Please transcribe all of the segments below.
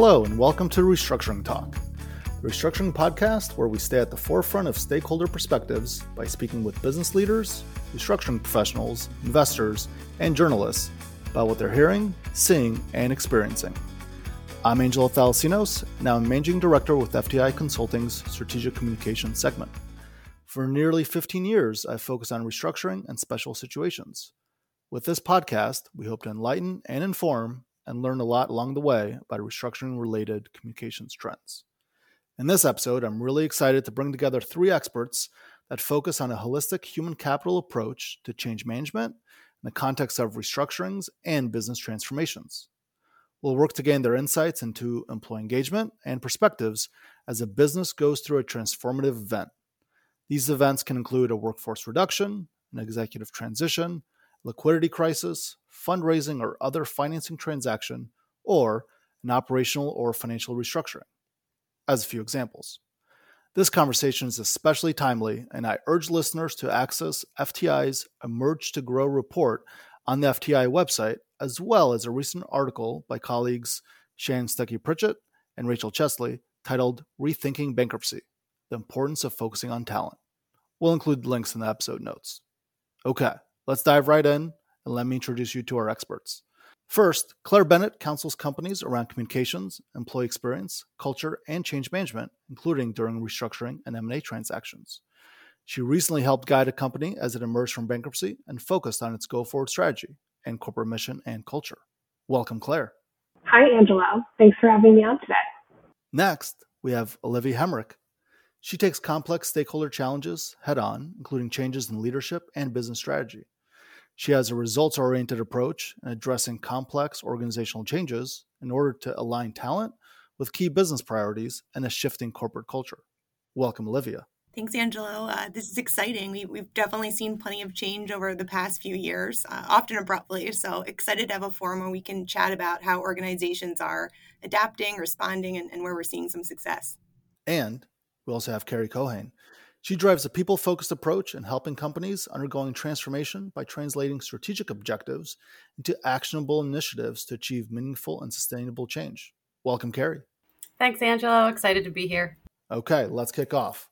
Hello, and welcome to Restructuring Talk, the restructuring podcast where we stay at the forefront of stakeholder perspectives by speaking with business leaders, restructuring professionals, investors, and journalists about what they're hearing, seeing, and experiencing. I'm Angelo Thalassinos, now I'm Managing Director with FTI Consulting's Strategic Communications segment. For nearly 15 years, I've focused on restructuring and special situations. With this podcast, we hope to enlighten and inform and learn a lot along the way by restructuring-related communications trends. In this episode, I'm really excited to bring together three experts that focus on a holistic human capital approach to change management in the context of restructurings and business transformations. We'll work to gain their insights into employee engagement and perspectives as a business goes through a transformative event. These events can include a workforce reduction, an executive transition, liquidity crisis, fundraising or other financing transaction, or an operational or financial restructuring, as a few examples. This conversation is especially timely, and I urge listeners to access FTI's Emerge to Grow report on the FTI website, as well as a recent article by colleagues Shane Stuckey-Pritchett and Rachel Chesley titled Rethinking Bankruptcy, The Importance of Focusing on Talent. We'll include links in the episode notes. Okay. Let's dive right in, and let me introduce you to our experts. First, Claire Bennett counsels companies around communications, employee experience, culture, and change management, including during restructuring and M&A transactions. She recently helped guide a company as it emerged from bankruptcy and focused on its go-forward strategy and corporate mission and culture. Welcome, Claire. Hi, Angelo. Thanks for having me on today. Next, we have Olivia Hemrick. She takes complex stakeholder challenges head-on, including changes in leadership and business strategy. She has a results-oriented approach in addressing complex organizational changes in order to align talent with key business priorities and a shifting corporate culture. Welcome, Olivia. Thanks, Angelo. This is exciting. We've definitely seen plenty of change over the past few years, often abruptly. So excited to have a forum where we can chat about how organizations are adapting, responding, and where we're seeing some success. And we also have Kari Keohane. She drives a people-focused approach in helping companies undergoing transformation by translating strategic objectives into actionable initiatives to achieve meaningful and sustainable change. Welcome, Kari. Thanks, Angelo. Excited to be here. Okay, let's kick off.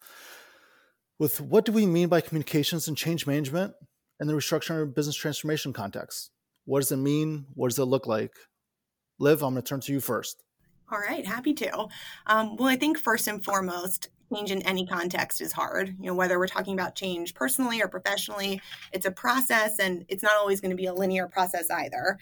With what do we mean by communications and change management in the restructuring and business transformation context? What does it mean? What does it look like? Liv, I'm going to turn to you first. All right, happy to. Well, I think first and foremost, change in any context is hard. You know, whether we're talking about change personally or professionally, it's a process and it's not always going to be a linear process either.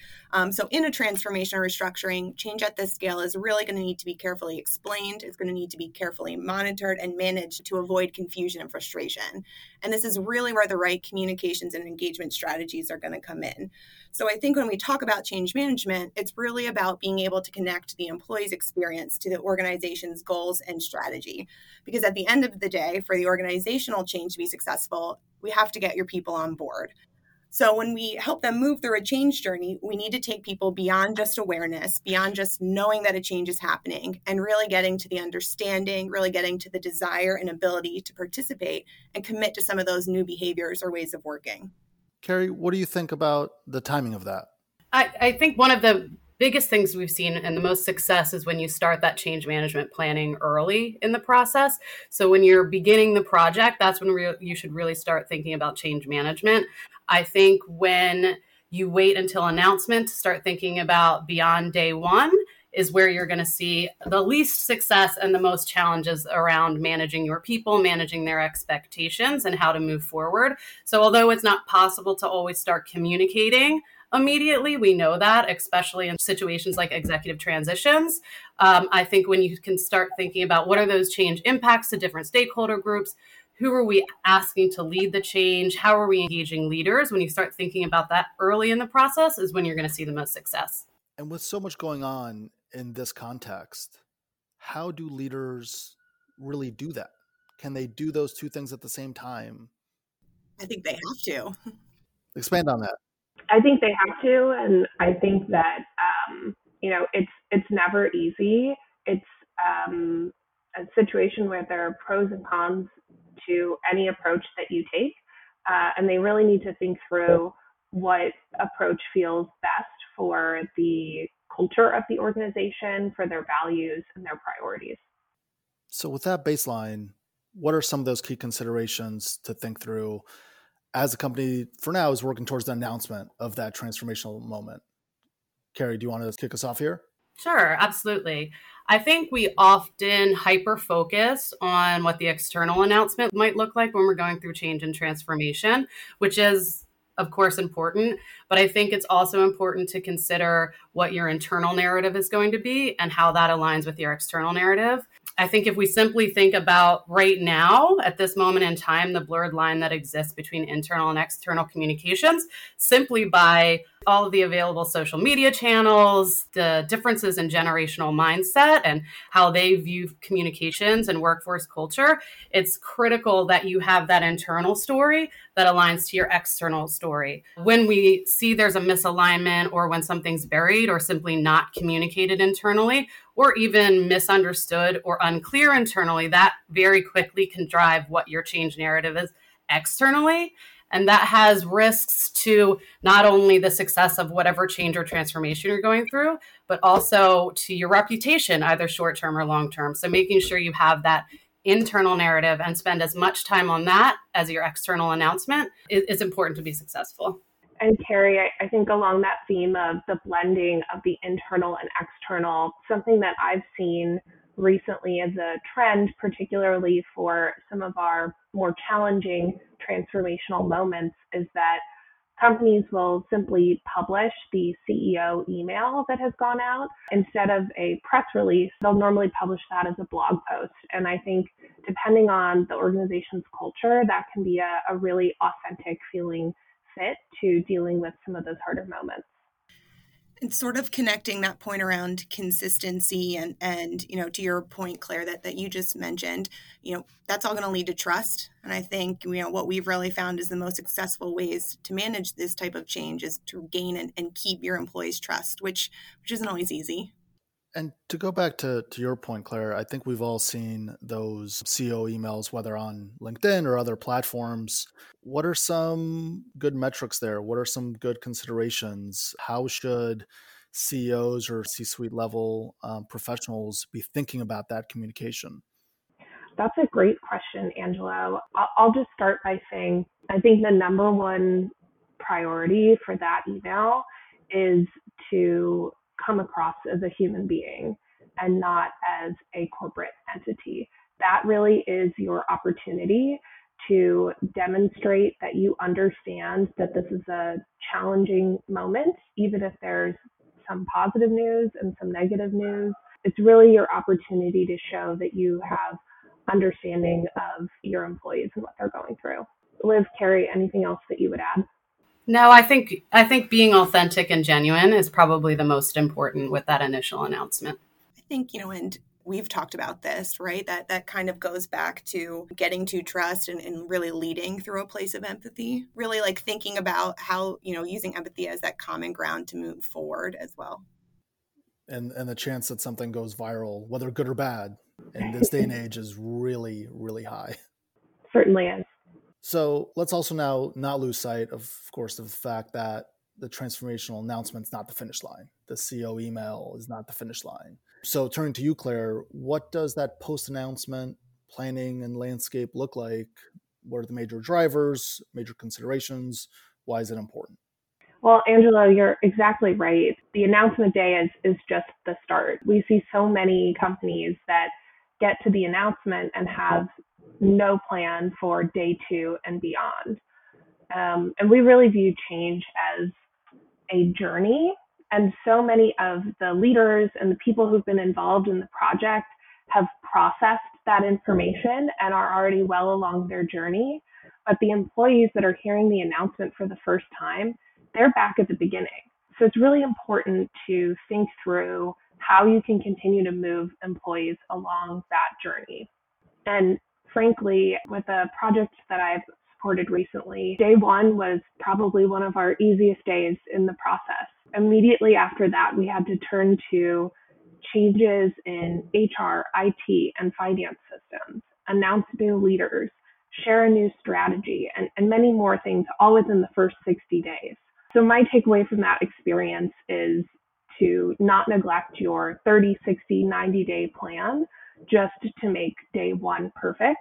So in a transformation or restructuring, change at this scale is really going to need to be carefully explained. It's going to need to be carefully monitored and managed to avoid confusion and frustration. And this is really where the right communications and engagement strategies are going to come in. So I think when we talk about change management, it's really about being able to connect the employee's experience to the organization's goals and strategy. Because at the end of the day, for the organizational change to be successful, we have to get your people on board. So when we help them move through a change journey, we need to take people beyond just awareness, beyond just knowing that a change is happening, and really getting to the understanding, really getting to the desire and ability to participate and commit to some of those new behaviors or ways of working. Kari, what do you think about the timing of that? I think one of the biggest things we've seen and the most success is when you start that change management planning early in the process. So when you're beginning the project, that's when you should really start thinking about change management. I think when you wait until announcement to start thinking about beyond day one is where you're going to see the least success and the most challenges around managing your people, managing their expectations, and how to move forward. So although it's not possible to always start communicating immediately, we know that, especially in situations like executive transitions. I think when you can start thinking about what are those change impacts to different stakeholder groups, who are we asking to lead the change, how are we engaging leaders, when you start thinking about that early in the process is when you're going to see the most success. And with so much going on in this context, how do leaders really do that? Can they do those two things at the same time? I think they have to. Expand on that. I think they have to, and I think that it's never easy. It's a situation where there are pros and cons to any approach that you take, and they really need to think through what approach feels best for the culture of the organization, for their values and their priorities. So with that baseline, what are some of those key considerations to think through as the company for now is working towards the announcement of that transformational moment? Kari, do you want to kick us off here? Sure, absolutely. I think we often hyper-focus on what the external announcement might look like when we're going through change and transformation, which is, of course, important. But I think it's also important to consider what your internal narrative is going to be and how that aligns with your external narrative. I think if we simply think about right now, at this moment in time, the blurred line that exists between internal and external communications, simply by all of the available social media channels, the differences in generational mindset and how they view communications and workforce culture, it's critical that you have that internal story that aligns to your external story. When we see there's a misalignment or when something's buried or simply not communicated internally, or even misunderstood or unclear internally, that very quickly can drive what your change narrative is externally. And that has risks to not only the success of whatever change or transformation you're going through, but also to your reputation, either short-term or long-term. So making sure you have that internal narrative and spend as much time on that as your external announcement is important to be successful. And Kari, I think along that theme of the blending of the internal and external, something that I've seen recently as a trend, particularly for some of our more challenging transformational moments, is that companies will simply publish the CEO email that has gone out instead of a press release. They'll normally publish that as a blog post. And I think depending on the organization's culture, that can be a really authentic feeling fit to dealing with some of those harder moments. And sort of connecting that point around consistency and you know, to your point, Claire, that you just mentioned, you know, that's all going to lead to trust. And I think, you know, what we've really found is the most successful ways to manage this type of change is to gain and keep your employees' trust, which isn't always easy. And to go back to your point, Claire, I think we've all seen those CEO emails, whether on LinkedIn or other platforms. What are some good metrics there? What are some good considerations? How should CEOs or C-suite level professionals be thinking about that communication? That's a great question, Angelo. I'll just start by saying, I think the number one priority for that email is to come across as a human being and not as a corporate entity. That really is your opportunity to demonstrate that you understand that this is a challenging moment, even if there's some positive news and some negative news. It's really your opportunity to show that you have understanding of your employees and what they're going through. Liv, Kari, anything else that you would add? No, I think being authentic and genuine is probably the most important with that initial announcement. I think, you know, and we've talked about this, right? That kind of goes back to getting to trust and really leading through a place of empathy, really like thinking about how, you know, using empathy as that common ground to move forward as well. And the chance that something goes viral, whether good or bad, in this day and age is really, really high. Certainly is. So let's also now not lose sight, of course, of the fact that the transformational announcement is not the finish line. The CEO email is not the finish line. So turning to you, Claire, what does that post-announcement planning and landscape look like? What are the major drivers, major considerations? Why is it important? Well, Angelo, you're exactly right. The announcement day is just the start. We see so many companies that get to the announcement and have no plan for day two and beyond. And we really view change as a journey. And so many of the leaders and the people who've been involved in the project have processed that information and are already well along their journey. But the employees that are hearing the announcement for the first time, they're back at the beginning. So it's really important to think through how you can continue to move employees along that journey. And frankly, with a project that I've supported recently, day one was probably one of our easiest days in the process. Immediately after that, we had to turn to changes in HR, IT, and finance systems, announce new leaders, share a new strategy, and many more things, all within the first 60 days. So my takeaway from that experience is to not neglect your 30, 60, 90-day plan just to make day one perfect.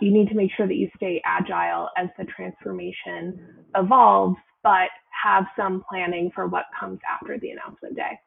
You need to make sure that you stay agile as the transformation evolves, but have some planning for what comes after the announcement day.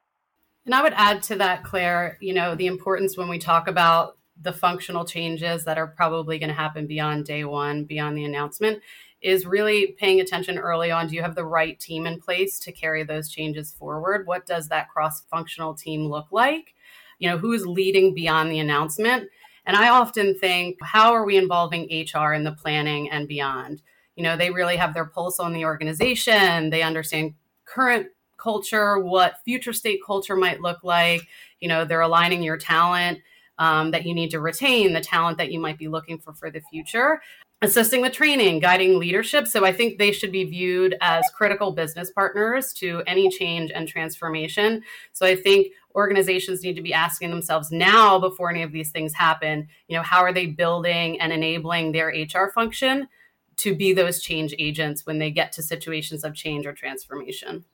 And I would add to that, Claire, you know, the importance when we talk about the functional changes that are probably going to happen beyond day one, beyond the announcement, is really paying attention early on. Do you have the right team in place to carry those changes forward? What does that cross-functional team look like? You know, who is leading beyond the announcement? And I often think, how are we involving HR in the planning and beyond? You know, they really have their pulse on the organization. They understand current culture, what future state culture might look like. You know, they're aligning your talent that you need to retain, the talent that you might be looking for the future, assisting with training, guiding leadership. So I think they should be viewed as critical business partners to any change and transformation. So I think organizations need to be asking themselves now, before any of these things happen, you know, how are they building and enabling their HR function to be those change agents when they get to situations of change or transformation?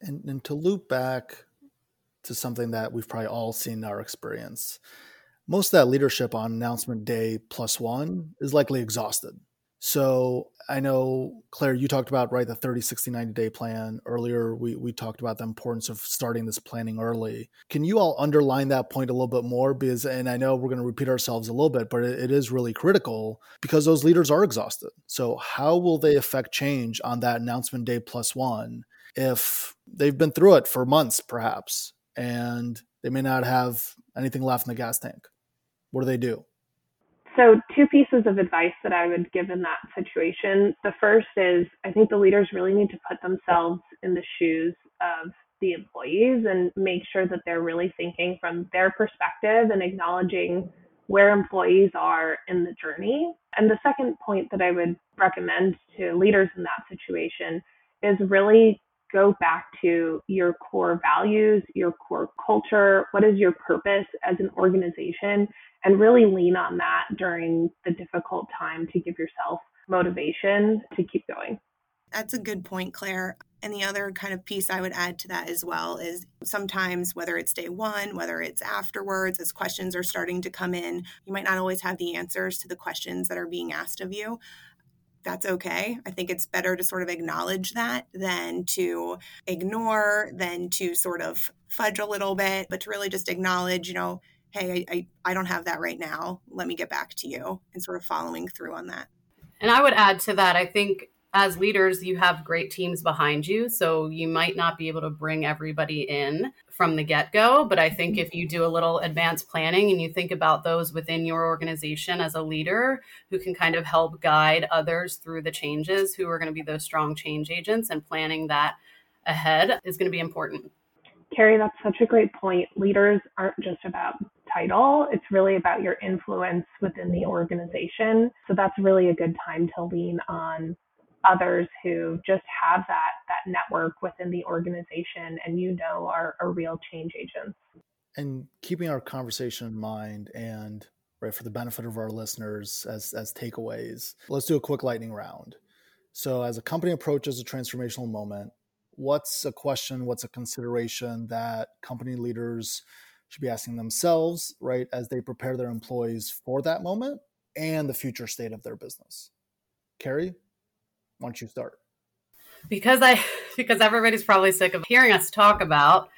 And to loop back to something that we've probably all seen in our experience, most of that leadership on announcement day plus one is likely exhausted. So I know, Claire, you talked about, right, the 30, 60, 90-day plan. Earlier, we talked about the importance of starting this planning early. Can you all underline that point a little bit more? Because, and I know we're going to repeat ourselves a little bit, but it is really critical because those leaders are exhausted. So how will they affect change on that announcement day plus one if they've been through it for months, perhaps, and they may not have anything left in the gas tank? What do they do? So two pieces of advice that I would give in that situation. The first is, I think the leaders really need to put themselves in the shoes of the employees and make sure that they're really thinking from their perspective and acknowledging where employees are in the journey. And the second point that I would recommend to leaders in that situation is really go back to your core values, your core culture. What is your purpose as an organization? And really lean on that during the difficult time to give yourself motivation to keep going. That's a good point, Claire. And the other kind of piece I would add to that as well is sometimes, whether it's day one, whether it's afterwards, as questions are starting to come in, you might not always have the answers to the questions that are being asked of you. That's okay. I think it's better to sort of acknowledge that than to ignore, than to sort of fudge a little bit, but to really just acknowledge, you know, hey, I don't have that right now. Let me get back to you, and sort of following through on that. And I would add to that, I think as leaders, you have great teams behind you. So you might not be able to bring everybody in from the get-go, but I think if you do a little advanced planning and you think about those within your organization as a leader who can kind of help guide others through the changes, who are going to be those strong change agents, and planning that ahead is going to be important. Kari, that's such a great point. Leaders aren't just about title. It's really about your influence within the organization. So that's really a good time to lean on others who just have that network within the organization and, you know, are real change agents. And keeping our conversation in mind, and right, for the benefit of our listeners as takeaways, let's do a quick lightning round. So as a company approaches a transformational moment, what's a question, what's a consideration that company leaders should be asking themselves, right, as they prepare their employees for that moment and the future state of their business? Kari, why don't you start? Because everybody's probably sick of hearing us talk about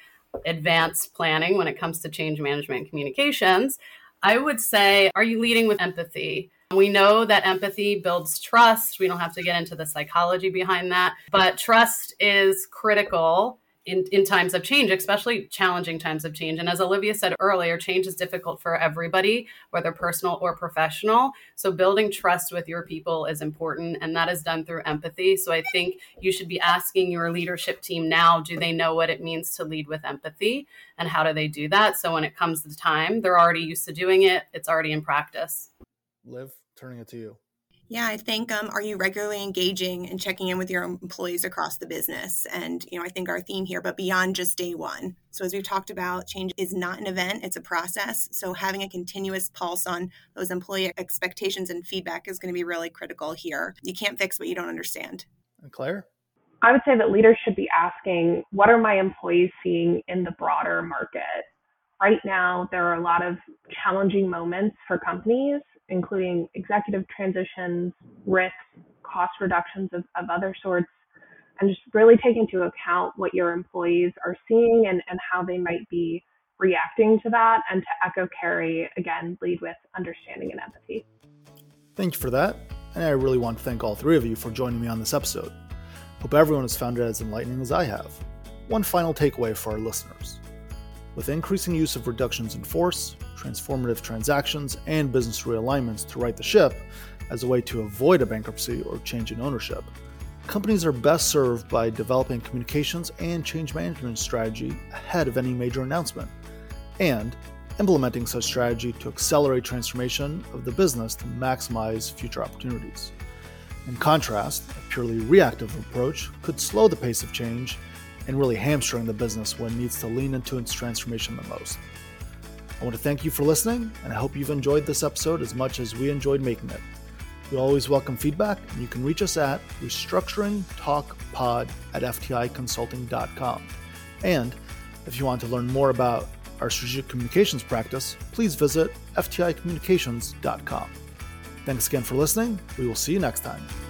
advanced planning when it comes to change management and communications, I would say, are you leading with empathy? We know that empathy builds trust. We don't have to get into the psychology behind that, but trust is critical in times of change, especially challenging times of change. And as Olivia said earlier, change is difficult for everybody, whether personal or professional. So building trust with your people is important, and that is done through empathy. So I think you should be asking your leadership team now, do they know what it means to lead with empathy, and how do they do that? So when it comes to time, they're already used to doing it. It's already in practice. Liv, turning it to you. Yeah, I think, are you regularly engaging and checking in with your employees across the business? And, you know, I think our theme here, but beyond just day one. So as we've talked about, change is not an event, it's a process. So having a continuous pulse on those employee expectations and feedback is going to be really critical here. You can't fix what you don't understand. And Claire? I would say that leaders should be asking, what are my employees seeing in the broader market? Right now, there are a lot of challenging moments for companies, including executive transitions, risks, cost reductions of other sorts, and just really take into account what your employees are seeing and how they might be reacting to that. And to echo Kari, again, lead with understanding and empathy. Thank you for that. And I really want to thank all three of you for joining me on this episode. Hope everyone has found it as enlightening as I have. One final takeaway for our listeners. With increasing use of reductions in force, transformative transactions, and business realignments to right the ship as a way to avoid a bankruptcy or change in ownership, companies are best served by developing communications and change management strategy ahead of any major announcement, and implementing such strategy to accelerate transformation of the business to maximize future opportunities. In contrast, a purely reactive approach could slow the pace of change and really hamstring the business when it needs to lean into its transformation the most. I want to thank you for listening, and I hope you've enjoyed this episode as much as we enjoyed making it. We always welcome feedback, and you can reach us at restructuringtalkpod@fticonsulting.com. And if you want to learn more about our strategic communications practice, please visit fticommunications.com. Thanks again for listening. We will see you next time.